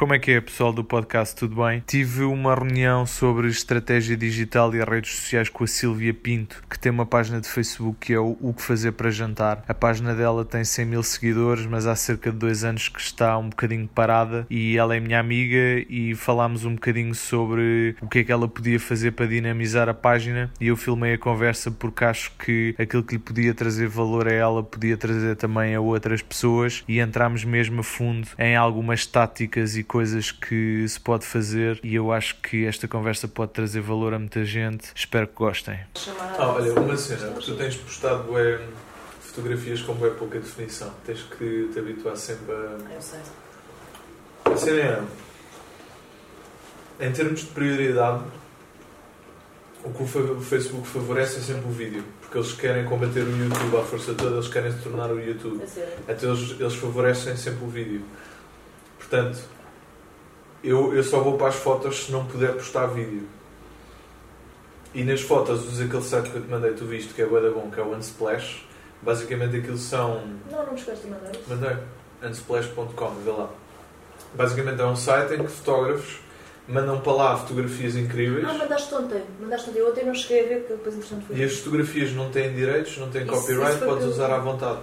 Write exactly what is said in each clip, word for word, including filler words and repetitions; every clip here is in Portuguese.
Como é que é, pessoal do podcast? Tudo bem? Tive uma reunião sobre estratégia digital e redes sociais com a Sílvia Pinto, que tem uma página de Facebook que é o O Que Fazer Para Jantar. A página dela tem cem mil seguidores, mas há cerca de dois anos que está um bocadinho parada, e ela é minha amiga e falámos um bocadinho sobre o que é que ela podia fazer para dinamizar a página, e eu filmei a conversa porque acho que aquilo que lhe podia trazer valor a ela podia trazer também a outras pessoas, e entramos mesmo a fundo em algumas táticas e coisas que se pode fazer, e eu acho que esta conversa pode trazer valor a muita gente. Espero que gostem. Ah, olha, uma cena, tu tens postado é, fotografias com bem pouca definição, tens que te habituar sempre a... Eu sei. A cena é, em termos de prioridade, o que o Facebook favorece é sempre o vídeo, porque eles querem combater o YouTube à força toda, eles querem se tornar o YouTube. Até eles, eles favorecem sempre o vídeo. Portanto, eu, eu só vou para as fotos se não puder postar vídeo. E nas fotos, usa aquele site que eu te mandei, tu viste, que é bué da bom, que é o Unsplash. Basicamente aquilo são... Não, não me esqueças de mandar isso. Mandei. unsplash ponto com, vê lá. Basicamente é um site em que fotógrafos mandam para lá fotografias incríveis. Ah, mandaste ontem. Mandaste ontem. Ontem não cheguei a ver, porque depois entretanto foi. E as fotografias não têm direitos, não têm isso, copyright, isso podes que... usar à vontade.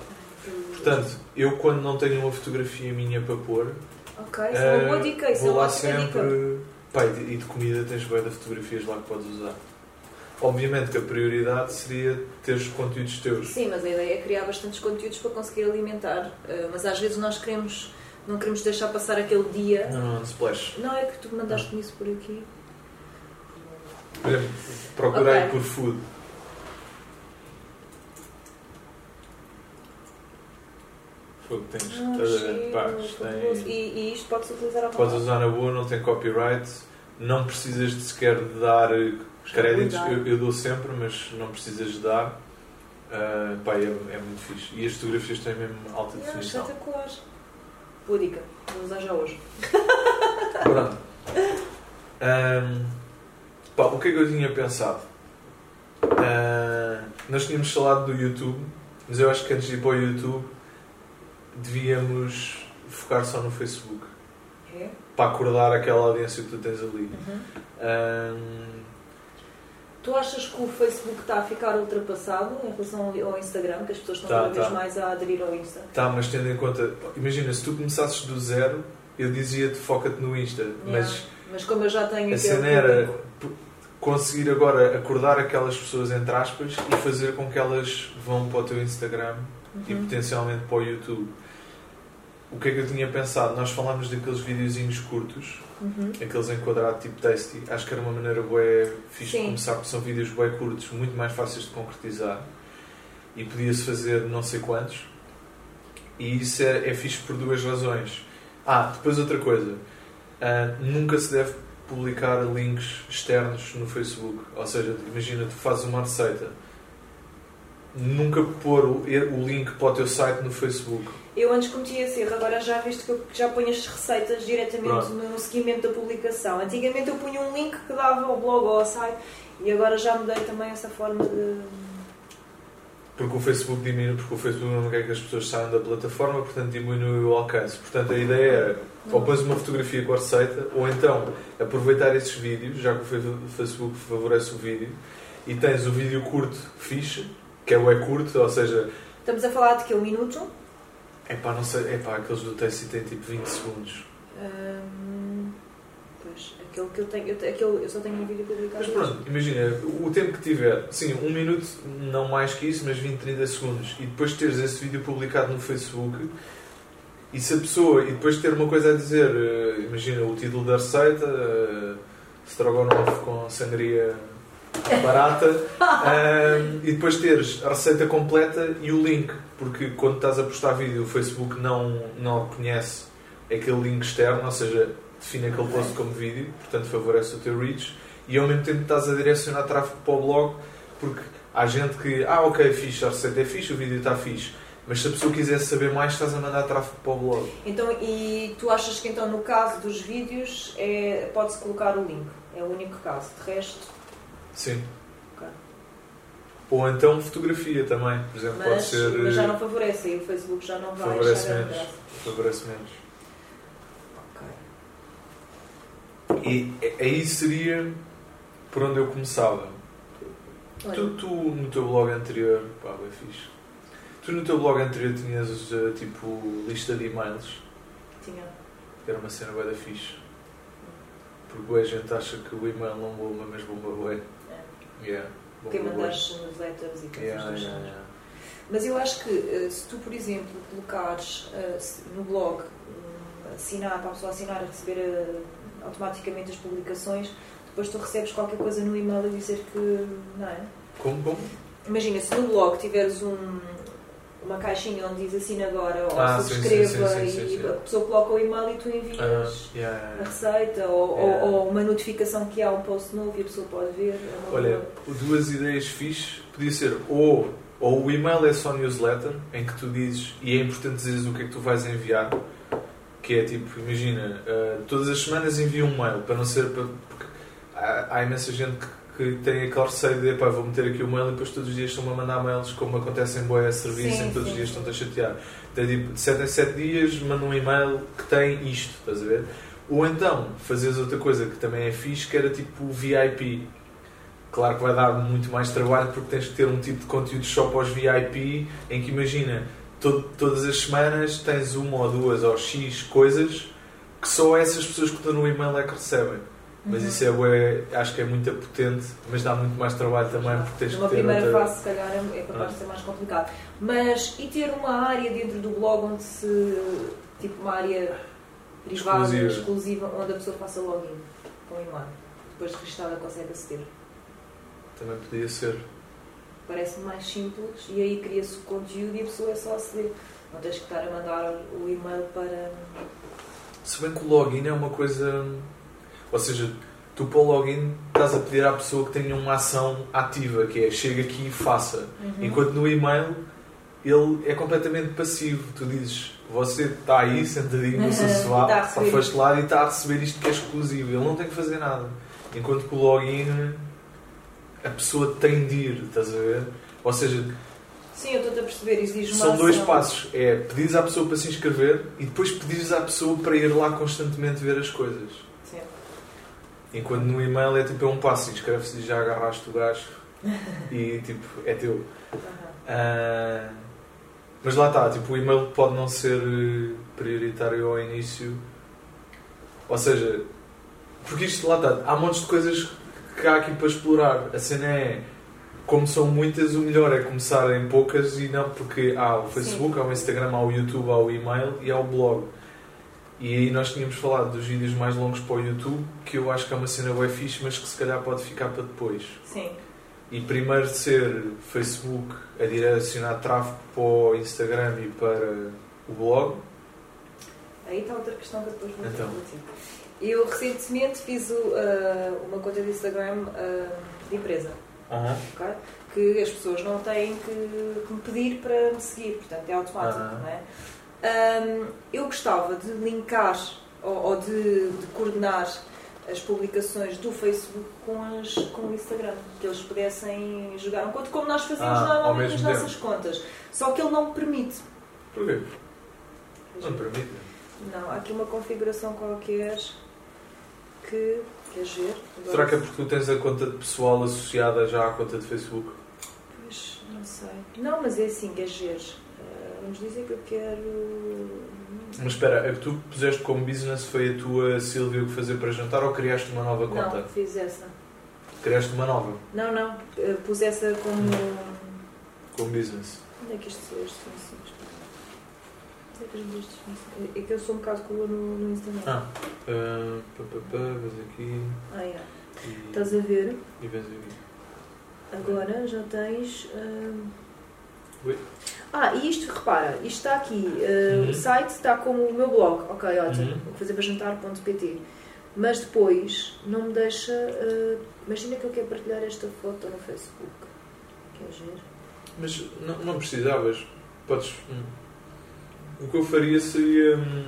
Hum. Portanto, eu quando não tenho uma fotografia minha para pôr... Ok, isso uh, é uma boa dica. Isso vou é uma lá sempre... Pá, e, de, e de comida tens bué de fotografias lá que podes usar. Obviamente que a prioridade seria teres conteúdos teus. Sim, mas a ideia é criar bastantes conteúdos para conseguir alimentar. Uh, mas às vezes nós queremos... Não queremos deixar passar aquele dia... Não, não, Unsplash. Não, é que tu mandaste-me isso por aqui. Procurei okay. Por food. Fogo, tens... Não, cheiro, pá, tens... E, e isto podes utilizar à vontade. Podes usar na boa, não tem copyright. Não precisas de sequer de dar créditos. Eu, eu dou sempre, mas não precisas de dar. Uh, pá, é, é muito fixe. E as fotografias têm mesmo alta definição. É espetacular. Boa dica, vou usar já hoje. Pronto. Um, pá, o que é que eu tinha pensado? Uh, nós tínhamos falado do YouTube, mas eu acho que antes de ir para o YouTube devíamos focar só no Facebook. É? Para acordar aquela audiência que tu tens ali. Uhum. Um, tu achas que o Facebook está a ficar ultrapassado em relação ao Instagram, que as pessoas estão tá, cada tá. vez mais a aderir ao Insta? Tá, mas tendo em conta... Imagina, se tu começasses do zero, eu dizia-te foca-te no Insta, yeah, mas... Mas como eu já tenho... A cena era conseguir agora acordar aquelas pessoas, entre aspas, e fazer com que elas vão para o teu Instagram, uhum, e potencialmente para o YouTube. O que é que eu tinha pensado? Nós falámos daqueles videozinhos curtos, uhum, aqueles em quadrado tipo Tasty. Acho que era uma maneira bué fixe, sim, de começar, porque são vídeos bué curtos, muito mais fáceis de concretizar. E podia-se fazer não sei quantos. E isso é, é fixe por duas razões. Ah, depois outra coisa. Uh, nunca se deve publicar links externos no Facebook. Ou seja, imagina, tu fazes uma receita. Nunca pôr o, o link para o teu site no Facebook. Eu antes cometi esse erro, agora já viste que eu já ponho as receitas diretamente, pronto, no seguimento da publicação. Antigamente eu punha um link que dava ao blog ou ao site, e agora já mudei também essa forma de... Porque o Facebook diminui, porque o Facebook não quer que as pessoas saiam da plataforma, portanto diminui o alcance. Portanto a ideia era, ou pões uma fotografia com a receita, ou então aproveitar esses vídeos, já que o Facebook favorece o vídeo, e tens o vídeo curto fixe, que é o é curto, ou seja... Estamos a falar de que é um minuto? É pá, não sei, é pá, aqueles do Tasty têm tipo vinte segundos. Hum, pois, aquele que eu tenho, eu, aquele, eu só tenho um vídeo publicado. Mas pronto, hoje, imagina, o tempo que tiver, sim, um minuto, não mais que isso, mas vinte, trinta segundos. E depois teres esse vídeo publicado no Facebook, e se a pessoa, e depois ter uma coisa a dizer, uh, imagina, o título da receita, uh, Strogonoff com sangria... barata, um, e depois teres a receita completa e o link, porque quando estás a postar vídeo o Facebook não, não reconhece aquele link externo, ou seja, define aquele post como vídeo, portanto favorece o teu reach, e ao mesmo tempo estás a direcionar tráfego para o blog, porque há gente que, ah ok, fixe, a receita é fixe, o vídeo está fixe, mas se a pessoa quisesse saber mais, estás a mandar tráfego para o blog. Então, e tu achas que então no caso dos vídeos é, pode-se colocar o link, é o único caso, de resto... Sim. Okay. Ou então fotografia também, por exemplo, mas, pode ser... Mas já não favorece, e o Facebook já não vai... Favorece menos. Favorece menos. Ok. E aí seria por onde eu começava. Tu, tu no teu blog anterior, pá, bem fixe. Tu no teu blog anterior tinhas tipo lista de e-mails? Tinha. Era uma cena bué da fixe. Porque a gente acha que o e-mail não bomba, mas bomba bué. É. Yeah, bomba quem mandaste os newsletters e coisas yeah, yeah, yeah. Mas eu acho que se tu, por exemplo, colocares no blog assinar, para a pessoa assinar e receber automaticamente as publicações, depois tu recebes qualquer coisa no e-mail a dizer que não é? Como? Como? Imagina, se no blog tiveres um, uma caixinha onde diz assina agora ou ah, subscreva sim, sim, sim, sim, sim, e sim. A pessoa coloca o e-mail e tu envias uh, yeah, yeah. a receita ou, yeah. ou, ou uma notificação que há um post novo e a pessoa pode ver. Olha, duas ideias fixes. Podia ser ou, ou o e-mail é só newsletter em que tu dizes, e é importante dizeres o que é que tu vais enviar. Que é tipo, imagina, uh, todas as semanas envia um mail, para não ser... Para, porque há, há imensa gente que, que tem aquele receio de, pá, vou meter aqui o um mail e depois todos os dias estão-me a mandar mails, como acontece em boia serviço, sim, em que todos sim. os dias estão-te a chatear. Então, tipo, de sete em sete dias, manda um e-mail que tem isto, estás a ver? Ou então, fazes outra coisa que também é fixe, que era tipo o V I P. Claro que vai dar muito mais trabalho, porque tens que ter um tipo de conteúdo só para os V I P, em que, imagina... Todas as semanas tens uma ou duas ou X coisas que só essas pessoas que estão no e-mail é que recebem. Mas uhum. isso é bué, acho que é muito potente, mas dá muito mais trabalho também claro. Porque tens uma que ter... Uma primeira fase, outra... se calhar, é capaz de ser mais complicado. Mas, e ter uma área dentro do blog onde se... Tipo, uma área privada, exclusiva, exclusiva onde a pessoa faça login com o e-mail. Depois de registada consegue aceder. Também podia ser. Parece mais simples e aí cria-se o conteúdo e a pessoa é só aceder. Não tens que estar a mandar o e-mail para... Se bem que o login é uma coisa... Ou seja, tu para o login estás a pedir à pessoa que tenha uma ação ativa, que é chega aqui e faça. Uhum. Enquanto no e-mail ele é completamente passivo. Tu dizes, você está aí sentadinho no seu sofá, afastelado e está a receber isto que é exclusivo. Ele não tem que fazer nada. Enquanto que o login... A pessoa tem de ir, estás a ver? Ou seja... Sim, eu estou-te a perceber. Exige uma são ação. Dois passos. É pedires à pessoa para se inscrever e depois pedires à pessoa para ir lá constantemente ver as coisas. Sim. Enquanto no e-mail é tipo é um passo. Inscreve-se e já agarraste o gajo e tipo, é teu. Uhum. Uh, mas lá está. Tipo, o e-mail pode não ser prioritário ao início. Ou seja... Porque isto lá está. Há montes de coisas... que há aqui para explorar. A cena é, como são muitas, o melhor é começar em poucas e não, porque há o Facebook, sim. há o Instagram, há o YouTube, há o e-mail e há o blog. E aí nós tínhamos falado dos vídeos mais longos para o YouTube, que eu acho que é uma cena bem fixe, mas que se calhar pode ficar para depois. Sim. E primeiro ser Facebook a direcionar tráfego para o Instagram e para o blog. Aí está outra questão que depois vou então. Ter eu recentemente fiz uh, uma conta de Instagram uh, de empresa, uhum. okay? Que as pessoas não têm que, que me pedir para me seguir, portanto é automático, uhum. não é? Um, eu gostava de linkar ou, ou de, de coordenar as publicações do Facebook com, as, com o Instagram, que eles pudessem jogar um conto, como nós fazemos ah, normalmente nas nossas contas, só que ele não permite. Porquê? Não permite? Não, há aqui uma configuração qualquer... Que queres ver? Agora será que é porque tu tens a conta de pessoal associada já à conta de Facebook? Pois, não sei. Não, mas é assim, queres ver? Uh, vamos dizer que eu quero... Mas espera, a que tu puseste como business foi a tua Sílvia O Que Fazer Para Jantar ou criaste uma nova conta? Não, fiz essa. Criaste uma nova? Não, não. Uh, pus essa como... Como business. Onde é que isto são as definições? É que eu sou um bocado color no, no Instagram. Ah, uh, pá, pá, pá, vês aqui. Ah, é. E, estás a ver? E vês aqui. Agora já tens. Uh... Ui. Ah, e isto, repara, isto está aqui. Uh, uhum. O site está como o meu blog. Ok, ótimo. Uhum. O que fazer para jantar ponto pt. Mas depois não me deixa. Uh... Imagina que eu quero partilhar esta foto no Facebook. Queres ver? Mas não, não precisavas. Podes. Hum. O que eu faria seria... Hum,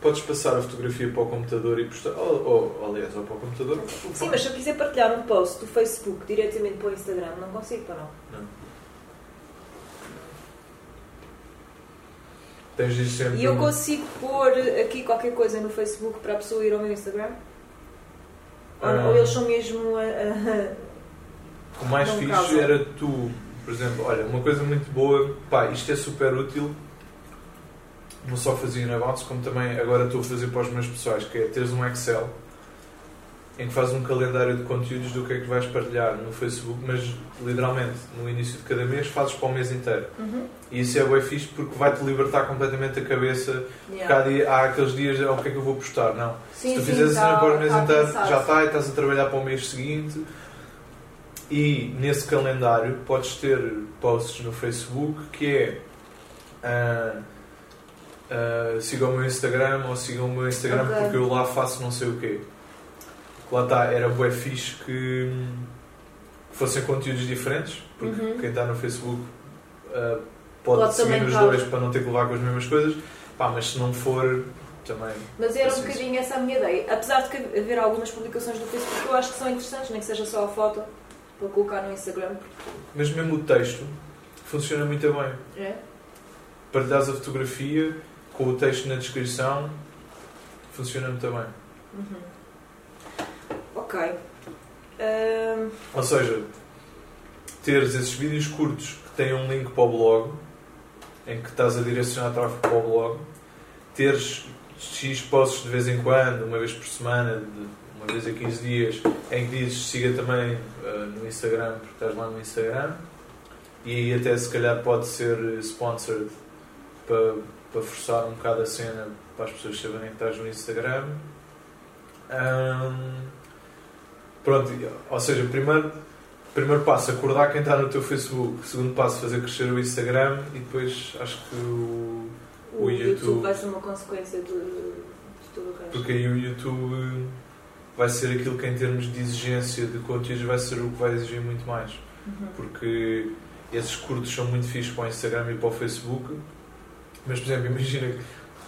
podes passar a fotografia para o computador e postar... Ou, ou aliás, ou para o computador... Sim, mas se eu quiser partilhar um post do Facebook diretamente para o Instagram, não consigo, ou não? Não. Tens de sempre... E eu consigo pôr aqui qualquer coisa no Facebook para a pessoa ir ao meu Instagram? Ou, ah, ou eles são mesmo a, a... O mais fixe caso. Era tu, por exemplo, olha, uma coisa muito boa, pá, isto é super útil, não só fazia em Abouts, como também agora estou a fazer para os meus pessoais, que é teres um Excel em que fazes um calendário de conteúdos do que é que vais partilhar no Facebook, mas literalmente no início de cada mês fazes para o mês inteiro. Uhum. E isso é bem fixe porque vai-te libertar completamente a cabeça. Yeah. Cada dia, há aqueles dias, oh, o que é que eu vou postar? Não. Sim, se tu sim, fizeres tá, assim para o mês tá inteiro, já está e estás a trabalhar para o mês seguinte. E nesse calendário podes ter posts no Facebook que é... Uh, uh, sigam o meu Instagram ou sigam o meu Instagram, okay, porque eu lá faço não sei o quê. Lá está, era bué fixe que, que fossem conteúdos diferentes, porque uhum, quem está no Facebook uh, pode, pode seguir os dois para não ter que levar com as mesmas coisas, pá, mas se não for, também... Mas era um bocadinho essa a minha ideia, apesar de que haver algumas publicações do Facebook que eu acho que são interessantes, nem que seja só a foto, para colocar no Instagram. Mas mesmo o texto funciona muito bem. É? Partilhares a fotografia com o texto na descrição, funciona muito bem. Uhum. Ok. Um... Ou seja, teres esses vídeos curtos que têm um link para o blog, em que estás a direcionar tráfego para o blog, teres X posts de vez em quando, uma vez por semana, uma vez a quinze dias, em que dizes siga também uh, no Instagram, porque estás lá no Instagram, e aí até se calhar pode ser sponsored para, para forçar um bocado a cena para as pessoas saberem que estás no Instagram. Um... Pronto, ou seja, primeiro, primeiro passo, acordar quem está no teu Facebook. Segundo passo, fazer crescer o Instagram e depois acho que o, o, o YouTube... YouTube vai ser uma consequência de, de tudo o resto. Porque aí o YouTube vai ser aquilo que em termos de exigência de conteúdos vai ser o que vai exigir muito mais. Uhum. Porque esses curtos são muito fixos para o Instagram e para o Facebook. Mas, por exemplo, imagina que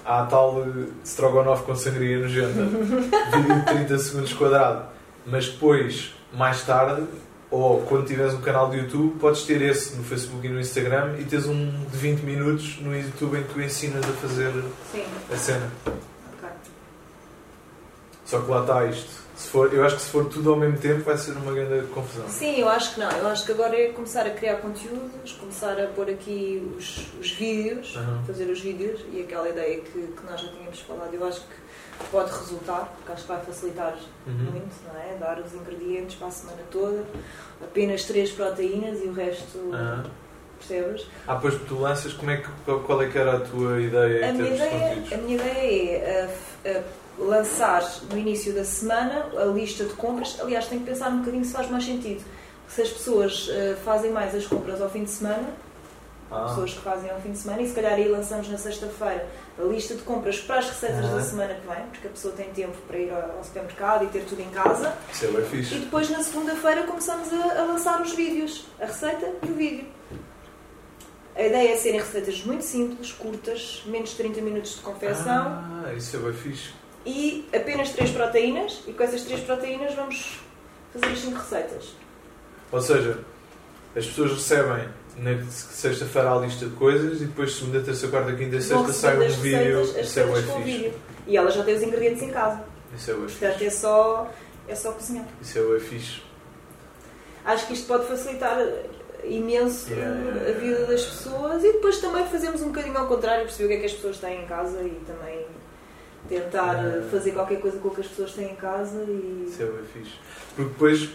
há a tal strogonoff com sangria nojenta, vídeo de trinta segundos quadrado. Mas depois, mais tarde, ou quando tiveres um canal de YouTube, podes ter esse no Facebook e no Instagram e teres um de vinte minutos no YouTube em que tu ensinas a fazer sim, a cena. Okay. Só que lá está isto. Se for, eu acho que se for tudo ao mesmo tempo vai ser uma grande confusão. Sim, eu acho que não. Eu acho que agora é começar a criar conteúdos, começar a pôr aqui os, os vídeos, uhum, fazer os vídeos e aquela ideia que, que nós já tínhamos falado. Eu acho que pode resultar, porque acho que vai facilitar uhum, muito, não é? Dar os ingredientes para a semana toda, apenas três proteínas e o resto, uhum, percebes? Ah, pois tu lanças, como é que, qual é que era a tua ideia em a termos ideia, de conteúdos? A minha ideia é a, a lançar no início da semana a lista de compras, aliás tenho que pensar um bocadinho se faz mais sentido, se as pessoas uh, fazem mais as compras ao fim de semana, ah, pessoas que fazem ao fim de semana, e se calhar aí lançamos na sexta-feira a lista de compras para as receitas uhum, da semana que vem, porque a pessoa tem tempo para ir ao supermercado e ter tudo em casa. Isso é bem fixe. E depois na segunda-feira começamos a, a lançar os vídeos, a receita e o vídeo. A ideia é serem receitas muito simples, curtas, menos de trinta minutos de confecção. Ah, isso é bem fixe. E apenas três proteínas, e com essas três proteínas vamos fazer as cinco receitas. Ou seja, as pessoas recebem na sexta-feira a lista de coisas e depois segunda, terça, quarta, quinta e sexta sai um vídeo, isso é o fixe. E ela já tem os ingredientes em casa. Isso é o fixe. Portanto é só, é só cozinhar. Isso é o fixe. Acho que isto pode facilitar imenso yeah, a vida das pessoas e depois também fazemos um bocadinho ao contrário, perceber o que é que as pessoas têm em casa e também tentar yeah, fazer qualquer coisa com o que as pessoas têm em casa. E... Isso é o fixe. Porque depois...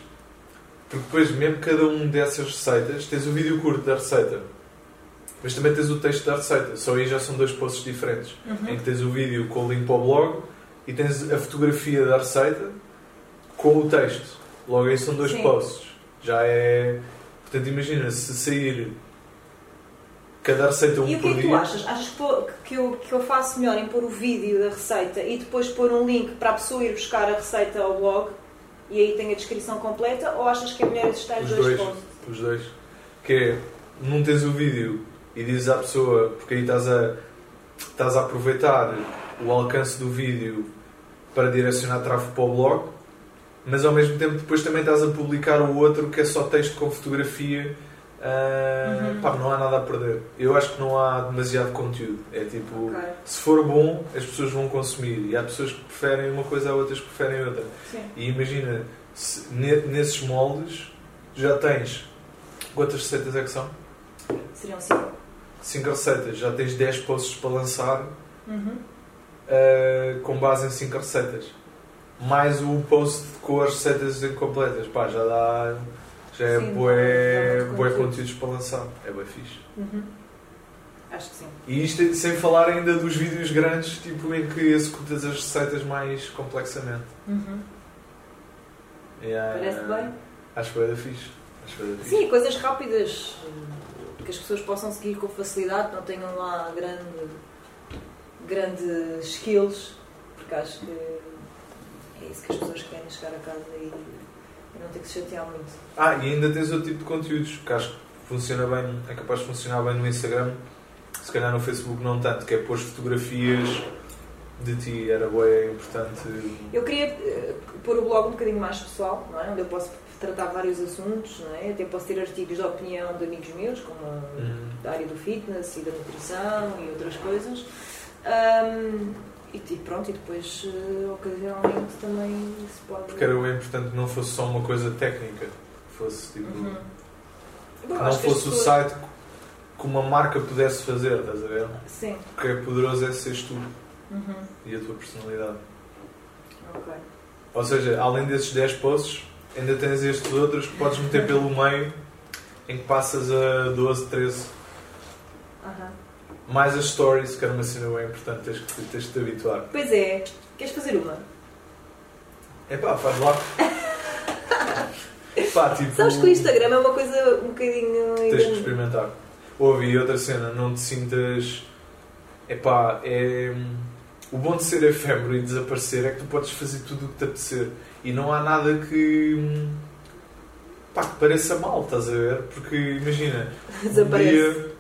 Porque depois, mesmo cada uma dessas receitas, tens o vídeo curto da receita, mas também tens o texto da receita. Só aí já são dois posts diferentes, uhum, em que tens o vídeo com o link para o blog e tens a fotografia da receita com o texto. Logo aí são dois sim, posts. Já é... Portanto, imagina, se sair cada receita um por dia... E o que é que tu achas? Achas que eu, que eu faço melhor em pôr o vídeo da receita e depois pôr um link para a pessoa ir buscar a receita ao blog? E aí tem a descrição completa, ou achas que é melhor existir os dois posts? Os dois. Que é, não tens o vídeo e dizes à pessoa, porque aí estás a, estás a aproveitar o alcance do vídeo para direcionar tráfego para o blog, mas ao mesmo tempo depois também estás a publicar o outro que é só texto com fotografia Uh, uhum. Pá, não há nada a perder. Eu acho que não há demasiado conteúdo. É tipo, okay. Se for bom, as pessoas vão consumir. E há pessoas que preferem uma coisa, há outras que preferem outra. Sim. E imagina, se, ne, nesses moldes, já tens... Quantas receitas é que são? Seriam cinco. Cinco receitas. Já tens dez posts para lançar, uhum. uh, com base em cinco receitas. Mais o post com as receitas incompletas. Pá, já dá... Já é bué conteúdos para lançar. É bué fixe. Uhum. Acho que sim. E isto sem falar ainda dos vídeos grandes, tipo em que executas as receitas mais complexamente. Uhum. Yeah. Parece bem. Acho que é fixe. Acho que é fixe. Sim, coisas rápidas, que as pessoas possam seguir com facilidade, não tenham lá grande, grande skills, porque acho que é isso que as pessoas querem, chegar a casa e... não ter que se chatear muito. Ah, e ainda tens outro tipo de conteúdos, que acho que funciona bem, é capaz de funcionar bem no Instagram, se calhar no Facebook não tanto, que é pôr fotografias de ti, era bem importante. Eu queria pôr o blog um bocadinho mais pessoal, não é? Onde eu posso tratar vários assuntos, não é? Até posso ter artigos de opinião de amigos meus, como uhum. da área do fitness e da nutrição e outras coisas. Um, E tipo, pronto, e depois uh, ocasionalmente também se pode... Porque era bem importante que não fosse só uma coisa técnica, que fosse tipo... Uhum. Bom, que não fosse o tudo... site que uma marca pudesse fazer, estás a ver? Sim. O que é poderoso é seres tu uhum. e a tua personalidade. Ok. Ou seja, além desses dez posts, ainda tens estes outros que podes meter pelo meio, em que passas a doze, treze. Aham. Uhum. Mais as stories, que era uma cena bem importante, tens que tens de te habituar. Pois é, queres fazer uma? É pá, faz lá. Pá, tipo... Sabes que o Instagram é uma coisa um bocadinho... Tens que experimentar. Ouvi outra cena, não te sintas... É pá, é... O bom de ser efêmero e desaparecer é que tu podes fazer tudo o que te apetecer. E não há nada que... Pá, que pareça mal, estás a ver? Porque, imagina... Desaparece.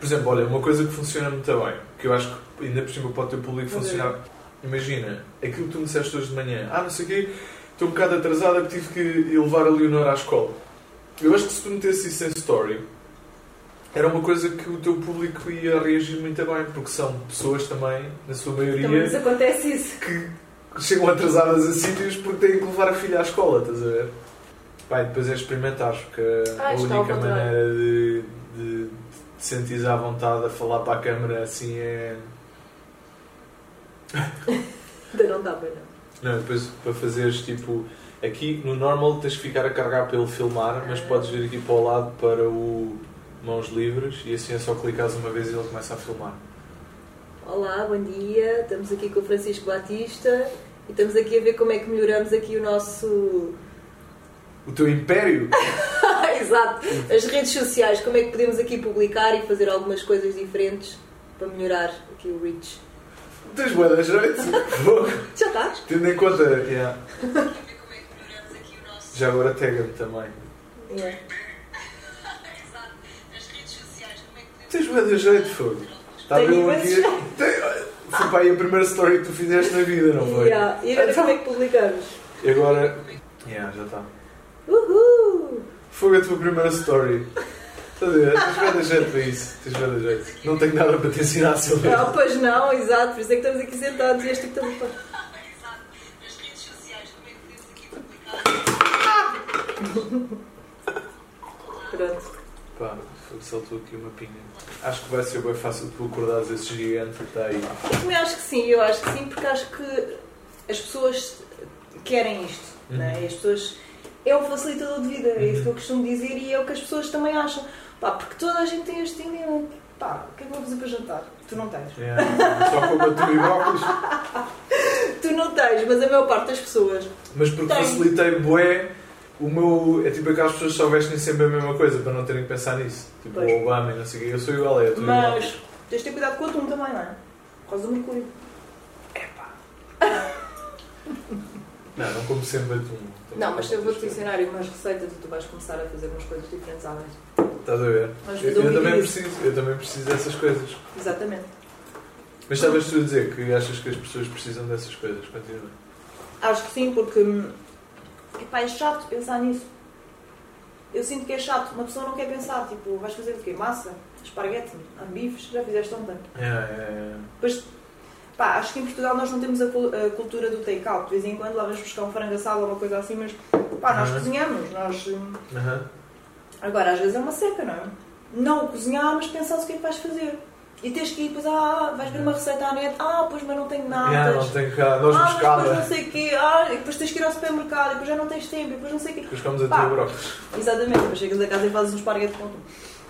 Por exemplo, olha, uma coisa que funciona muito bem, que eu acho que ainda por cima para o teu público funcionar. Imagina, aquilo que tu me disseste hoje de manhã, ah, não sei o quê, estou um bocado atrasada porque tive que levar a Leonor à escola. Eu acho que se tu metesse isso em story, era uma coisa que o teu público ia reagir muito bem, porque são pessoas também, na sua maioria, também nos acontece isso. Que chegam atrasadas a sítios porque têm que levar a filha à escola, estás a ver? Pai, depois é experimentar, porque ah, a única maneira de... de sentires à vontade a falar para a câmara assim é... Não dá bem, não. Não, depois para fazeres tipo... Aqui no normal tens que ficar a carregar pelo filmar, mas podes vir aqui para o lado para o mãos livres e assim é só clicares uma vez e ele começa a filmar. Olá, bom dia. Estamos aqui com o Francisco Batista e estamos aqui a ver como é que melhoramos aqui o nosso... O teu império? Exato. As redes sociais, como é que podemos aqui publicar e fazer algumas coisas diferentes para melhorar aqui o reach? Tens boa da jeito. Já estás? Tendo em conta... Yeah. Já agora tega-me também. Yeah. Exato. As redes sociais, como é que podemos... Tens boa da jeito, fogo. Está bem aqui... Foi para aí a primeira story que tu fizeste na vida, não foi? Yeah. E agora como é que publicamos? E agora... Yeah, já está. Uhul! Foi a tua primeira story. Estás a ver? Tens bem da jeito para isso. Tens bem da jeito. Não tenho nada para te ensinar a seu lado. Não, pois não, exato. Por isso é que estamos aqui sentados e este que estamos para. Exato. Nas redes sociais, como é que podemos aqui publicar? Pronto. Pá, saltou aqui uma pinha. Acho que vai ser bem fácil tu acordares esse gigante que está aí. Eu acho que sim, eu acho que sim, porque acho que as pessoas querem isto. Uhum. Não é? As pessoas. É um facilitador de vida, é isso que eu costumo dizer e é o que as pessoas também acham. Pá, porque toda a gente tem este dinheiro. Pá, o que é que vou fazer para jantar? Tu não tens. Yeah, só com a tua óculos. Tu não tens, mas a maior parte das pessoas. Mas porque tem. Facilitei bué, o meu. É tipo aquelas pessoas que só vestem sempre a mesma coisa para não terem que pensar nisso. Tipo o Obama e não sei o quê. Eu sou igual a ele. Mas igual. Tens de ter cuidado com o atum também, não é? Por causa do mercúrio. Epá. Não, não como sempre atum. Não, mas se eu vou-te ensinar e umas receitas e tu vais começar a fazer umas coisas diferentes à vez. Estás a ver? Eu, eu, também preciso, eu também preciso dessas coisas. Exatamente. Mas estavas tu a dizer que achas que as pessoas precisam dessas coisas? Continua. Acho que sim, porque epá, é chato pensar nisso. eu sinto que é chato, uma pessoa não quer pensar, tipo, vais fazer o quê? Massa? Esparguete? Ambifes? Já fizeste ontem? É, é, é. Pois, pá, acho que em Portugal nós não temos a, a cultura do take-out, de vez em quando lá vamos buscar um frango assado ou uma coisa assim, mas, pá, nós uhum. cozinhamos, nós... Uhum. Agora, às vezes é uma seca, não é? Não cozinhar, mas pensar-se o que é que vais fazer. E tens que ir, pois, ah, vais ver uma receita à net, ah, pois, mas não tenho nada. É, não tenho cá, nós ah, buscada. Depois não sei o quê, ah, e depois tens que ir ao supermercado, e depois já não tens tempo, e depois não sei o quê. Depois comes a tua brócolis. Exatamente, depois chegas a casa e fazes um esparguete com tu.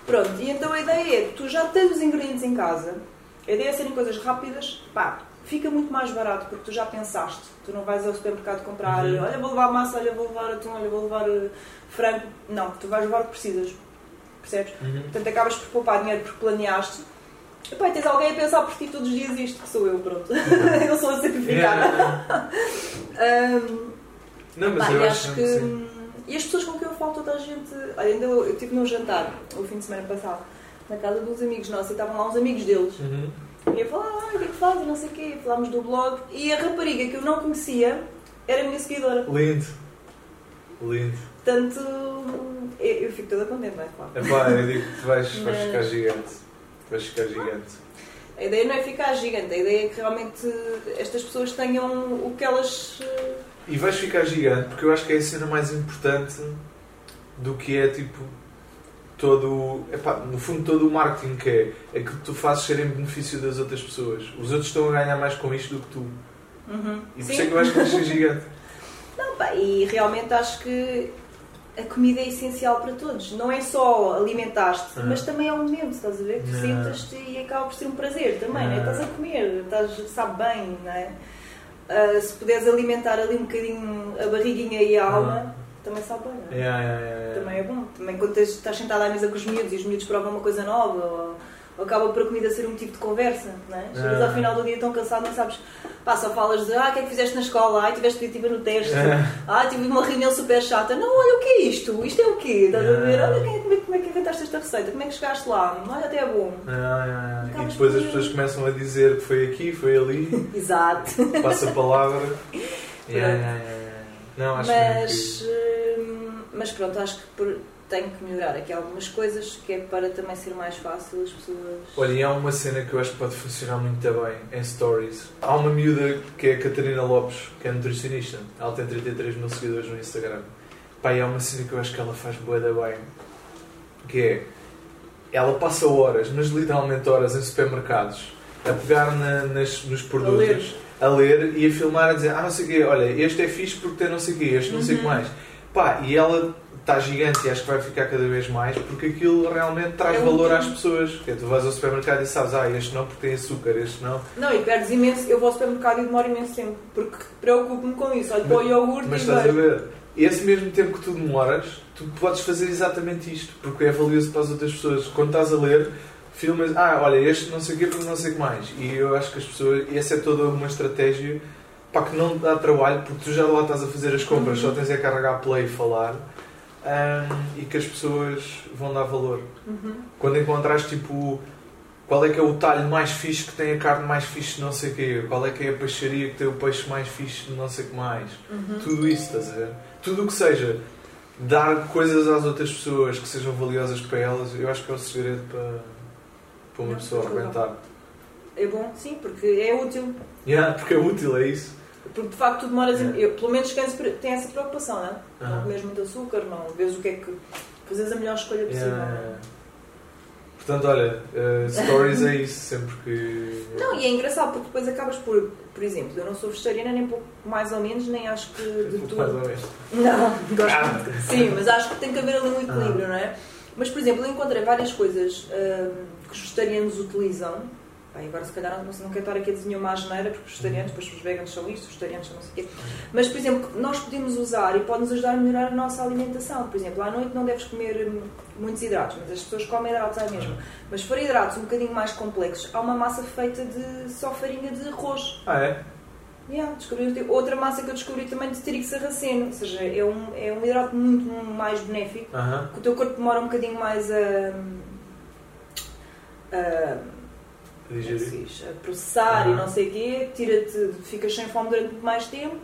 Pronto, e então a ideia é, tu já tens os ingredientes em casa, a ideia é serem coisas rápidas, pá, fica muito mais barato, porque tu já pensaste, tu não vais ao supermercado comprar, uhum. olha, vou levar massa, olha, vou levar atum, olha, vou levar frango, não, tu vais levar o que precisas, percebes? Uhum. Portanto, acabas por poupar dinheiro porque planeaste. Epá, tens alguém a pensar por ti todos os dias isto, que sou eu, pronto. Eu sou a sacrificar. Yeah. um, não, mas pá, eu acho que... Sim. E as pessoas com quem eu falo, toda a gente... Olha, ainda eu, eu estive num jantar, o fim de semana passado, na casa de uns amigos nossos, e estavam lá uns amigos deles. Uhum. E eu falava, ah, o que é que fazes, não sei o quê, falámos do blog. E a rapariga que eu não conhecia era a minha seguidora. Lindo. Lindo. Portanto, eu, eu fico toda contente, não é? Claro. Epá, eu digo que tu vais, mas... vais ficar gigante. Vais ficar gigante. A ideia não é ficar gigante, a ideia é que realmente estas pessoas tenham o que elas... E vais ficar gigante, porque eu acho que é a cena mais importante do que é, tipo, todo... Epá, no fundo, todo o marketing que é, é que tu fazes ser em benefício das outras pessoas. Os outros estão a ganhar mais com isto do que tu. Uhum. E por isso é que eu acho que vais ser gigante. Não, pá, e realmente acho que... A comida é essencial para todos. Não é só alimentaste, uhum. mas também é um momento, estás a ver? Tu uhum. sentas-te e acaba por ser um prazer também, uhum. não é? Estás a comer, estás, sabe bem, não é? Uh, se puderes alimentar ali um bocadinho a barriguinha e a alma, uhum. também sabe bem, não é? Yeah, yeah, yeah, yeah. Também é bom. Também quando tens, estás sentado à mesa com os miúdos e os miúdos provam uma coisa nova, ou, ou acaba por a comida ser um motivo de conversa, não é? Chegas uhum. ao final do dia tão cansado, não sabes... Pá, só falas de, ah, o que é que fizeste na escola? Ai, tiveste criativa no teste. É. Ah, tive uma reunião super chata. Não, olha, o que é isto? Isto é o quê? Estás é. a ver? Olha, como é, como é que inventaste esta receita? Como é que chegaste lá? Olha, até é bom. É, é, é. E depois as pessoas começam a dizer que foi aqui, foi ali. Exato. Passa a palavra. é, é, é. Não, acho mas, que... mas pronto, acho que por... tenho que melhorar aqui algumas coisas que é para também ser mais fácil as pessoas... Olha, e há uma cena que eu acho que pode funcionar muito bem em stories. Há uma miúda que é a Catarina Lopes, que é nutricionista. Ela tem trinta e três mil seguidores no Instagram. Pá, e há uma cena que eu acho que ela faz bué da bem. Que é... Ela passa horas, mas literalmente horas, em supermercados, a pegar na, nas, nos produtos, a ler. a ler e a filmar, a dizer, ah, não sei o quê, olha, este é fixe porque tem não sei o quê, este não uhum. sei o que mais. Pá, e ela... está gigante e acho que vai ficar cada vez mais porque aquilo realmente traz é um valor às pessoas. Que tu vais ao supermercado e sabes, ah, este não porque tem açúcar, este não. Não, e perdes imenso, eu vou ao supermercado e demoro imenso tempo porque preocupo-me com isso, olha para o iogurte e... Mas estás a ver, esse mesmo tempo que tu demoras, tu podes fazer exatamente isto, porque é valioso para as outras pessoas. Quando estás a ler, filmas, ah, olha, este não sei o quê porque não sei o que mais. E eu acho que as pessoas, essa é toda uma estratégia para que não te dá trabalho porque tu já lá estás a fazer as compras, uhum. só tens a carregar play e falar. Um, e que as pessoas vão dar valor. Uhum. Quando encontrares, tipo, qual é que é o talho mais fixe que tem a carne mais fixe de não sei o quê, qual é que é a peixaria que tem o peixe mais fixe de não sei o que mais. Uhum. Tudo isso, estás a ver? Tudo o que seja dar coisas às outras pessoas que sejam valiosas para elas, eu acho que é o segredo para, para uma Não, pessoa aguentar. É bom, sim, porque é útil. Yeah, porque é útil, é isso. Porque de facto tu demoras... É. Eu, pelo menos tem essa preocupação, não é? Uhum. Não comes muito açúcar, não vês o que é que... Fazes a melhor escolha possível. Yeah. Portanto, olha, uh, stories é isso, sempre que... Não, e é engraçado porque depois acabas por... Por exemplo, eu não sou vegetariana nem pouco mais ou menos, nem acho que de tudo... mais ou menos. Não, gosto ah. muito. Sim, mas acho que tem que haver ali um equilíbrio, ah. não é? Mas, por exemplo, eu encontrei várias coisas uh, que os vegetarianos utilizam. Bem, agora se calhar não, não quero estar aqui a desenhar uma asneira porque os vegetarianos, depois os veganos são isto, os vegetarianos são não sei o quê. Mas, por exemplo, nós podemos usar e pode-nos ajudar a melhorar a nossa alimentação. Por exemplo, à noite não deves comer muitos hidratos, mas as pessoas comem hidratos à mesma. Mas se forem hidratos um bocadinho mais complexos, há uma massa feita de só farinha de arroz. Ah, é? Yeah, descobri outra massa que eu descobri também de trigo sarraceno, ou seja, é um, é um hidrato muito mais benéfico, uh-huh. que o teu corpo demora um bocadinho mais a... a Digerir. A processar ah. e não sei o quê, tira-te, ficas sem fome durante muito mais tempo,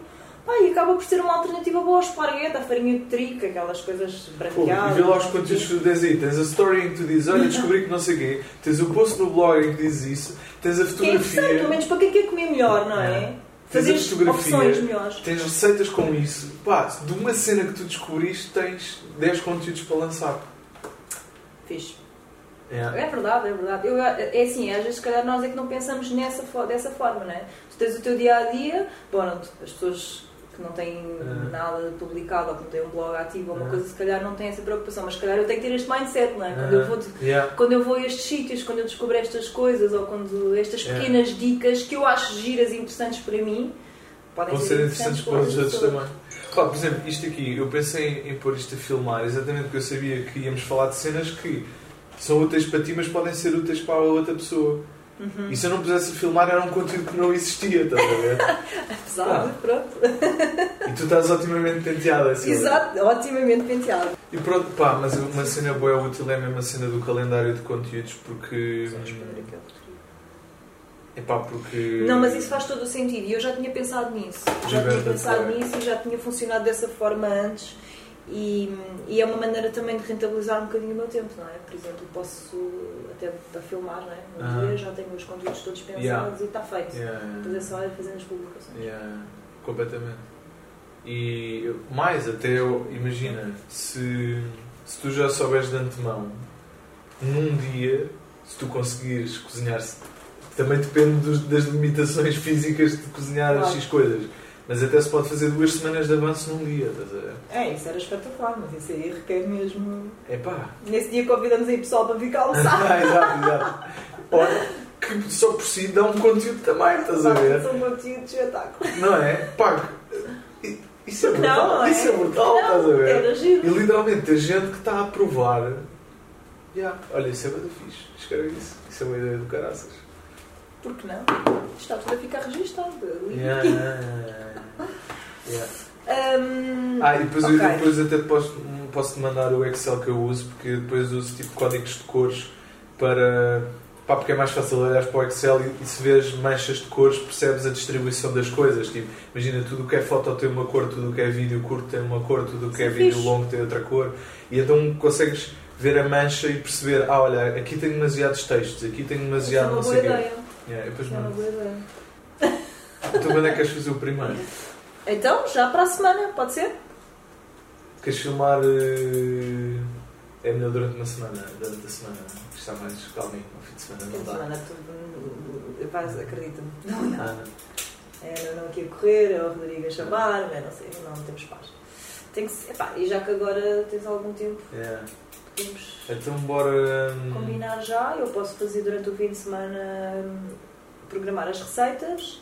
Pá, e acaba por ser uma alternativa boa ao esparguete, à farinha de trigo, aquelas coisas branqueadas. E vê lá os conteúdos que tu tens aí. Tens a story em que tu dizes, olha, descobri que não sei o quê. Tens o post no blog em que dizes isso. Tens a fotografia. É interessante, pelo menos para quem quer comer melhor, não é? Tens a fotografia, tens receitas com isso. Pá, de uma cena que tu descobriste, tens dez conteúdos para lançar. Fixe. É. é verdade, é verdade. Eu, é assim, às vezes se calhar nós é que não pensamos nessa, dessa forma, não é? Tu tens o teu dia-a-dia, bom, não, as pessoas que não têm é. nada publicado ou que não têm um blog ativo ou uma é. coisa, se calhar não têm essa preocupação, mas se calhar eu tenho que ter este mindset, não é? Quando, é. Eu, vou de, yeah. quando eu vou a estes sítios, quando eu descubro estas coisas ou quando estas pequenas é. dicas que eu acho giras e interessantes para mim, podem ser, ser interessantes para os outros também. Claro, por exemplo, isto aqui, eu pensei em pôr isto a filmar, exatamente porque eu sabia que íamos falar de cenas que são úteis para ti, mas podem ser úteis para a outra pessoa. Uhum. E se eu não pusesse a filmar, era um conteúdo que não existia, estás a ver? Apesar ah. de, pronto. E tu estás otimamente penteada. Assim, exato, é? Otimamente penteada. E pronto, pá, mas uma cena boa e útil é mesmo a cena do calendário de conteúdos, porque... É pá, porque... Não, mas isso faz todo o sentido. E eu já tinha pensado nisso. Já tinha pensado nisso e já tinha funcionado dessa forma antes. E, e é uma maneira também de rentabilizar um bocadinho o meu tempo, não é? Por exemplo, posso até para filmar, não é? Um ah. dia já tenho os conteúdos todos pensados yeah. e está feito. Yeah. Depois é só fazer as publicações. Yeah. Completamente. E mais, até eu, imagina, se, se tu já souberes de antemão, num dia, se tu conseguires cozinhar, também depende dos, das limitações físicas de cozinhar claro. X coisas. Mas até se pode fazer duas semanas de avanço num dia, estás a ver? É, isso era espetacular, mas isso aí requer mesmo... Epá! Nesse dia convidamos aí o pessoal para vir cá almoçar. Ah, exato, exato. Olha, que só por si dá um conteúdo também, estás a ver? São um conteúdo de espetáculo. Não é? Pá, isso é brutal, não, não é? Isso é brutal, não, estás a ver? E literalmente, tem gente que está a provar... Yeah. Olha, isso é bada fixe, escreve isso. Isso é uma ideia do caraças. Porque não? Está tudo a ficar registado. Yeah, yeah, yeah. um, ah, e depois, okay. eu, depois até posso, posso te mandar o Excel que eu uso, porque depois uso tipo códigos de cores para... Pá, porque é mais fácil olhar para o Excel e, e se vês manchas de cores percebes a distribuição das coisas. Tipo, imagina, tudo o que é foto tem uma cor, tudo o que é vídeo curto tem uma cor, tudo o que é vídeo longo tem outra cor. E então consegues ver a mancha e perceber, ah, olha, aqui tenho demasiados textos, aqui tenho demasiado não sei o quê. Yeah, eu depois é uma boa ideia. Então quando é que queres fazer o primeiro? Então, já para a semana, pode ser? Queres filmar... Uh... É melhor durante uma semana, durante a semana. Está mais calminho, ao fim de semana não dá. Semana tu... Vais, acredita-me. Não, não. Ah, não. É, não aqui a correr, é o Rodrigo a chamar, mas não sei, não temos paz. Tem que ser, epá, e já que agora tens algum tempo... Yeah. Podemos então bora hum... combinar já, eu posso fazer durante o fim de semana, hum, programar as receitas,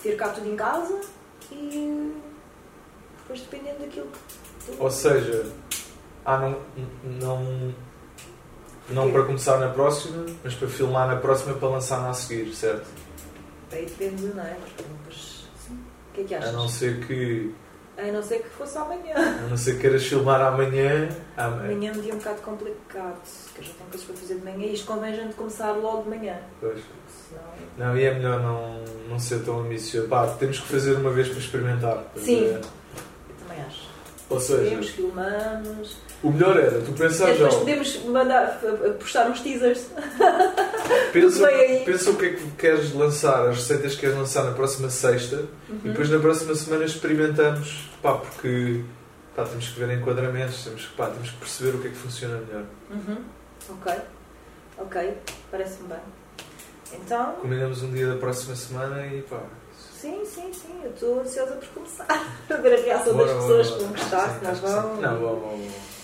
ter cá tudo em casa e depois dependendo daquilo que... Ou seja, ah, não, não, não para começar na próxima, mas para filmar na próxima para lançar na a seguir, certo? Aí depende, não é? Mas, sim. O que é que achas? A não ser que... A não ser que fosse amanhã. A não ser que queiras filmar amanhã. Amanhã, amanhã é um dia um bocado complicado, porque eu já tenho coisas para fazer de manhã e isto convém a gente começar logo de manhã. Pois. Senão... Não, e é melhor não, não ser tão ambicioso. Pá, temos que fazer uma vez para experimentar. Sim, é... eu também acho. Ou seja... Temos, filmamos... O melhor era, tu pensares já... Mas podemos mandar, postar uns teasers. Pensa, pensa o que é que queres lançar, as receitas que queres lançar na próxima sexta, uhum. E depois na próxima semana experimentamos, pá, porque pá, temos que ver enquadramentos, temos, pá, temos que perceber o que é que funciona melhor. Uhum. Ok, ok, parece-me bem. Então... Combinamos um dia da próxima semana e pá... Sim, sim, sim, eu estou ansiosa por começar, para ver a reação bora, das pessoas que vão gostar, se não vão... Não, bom, bom, bom.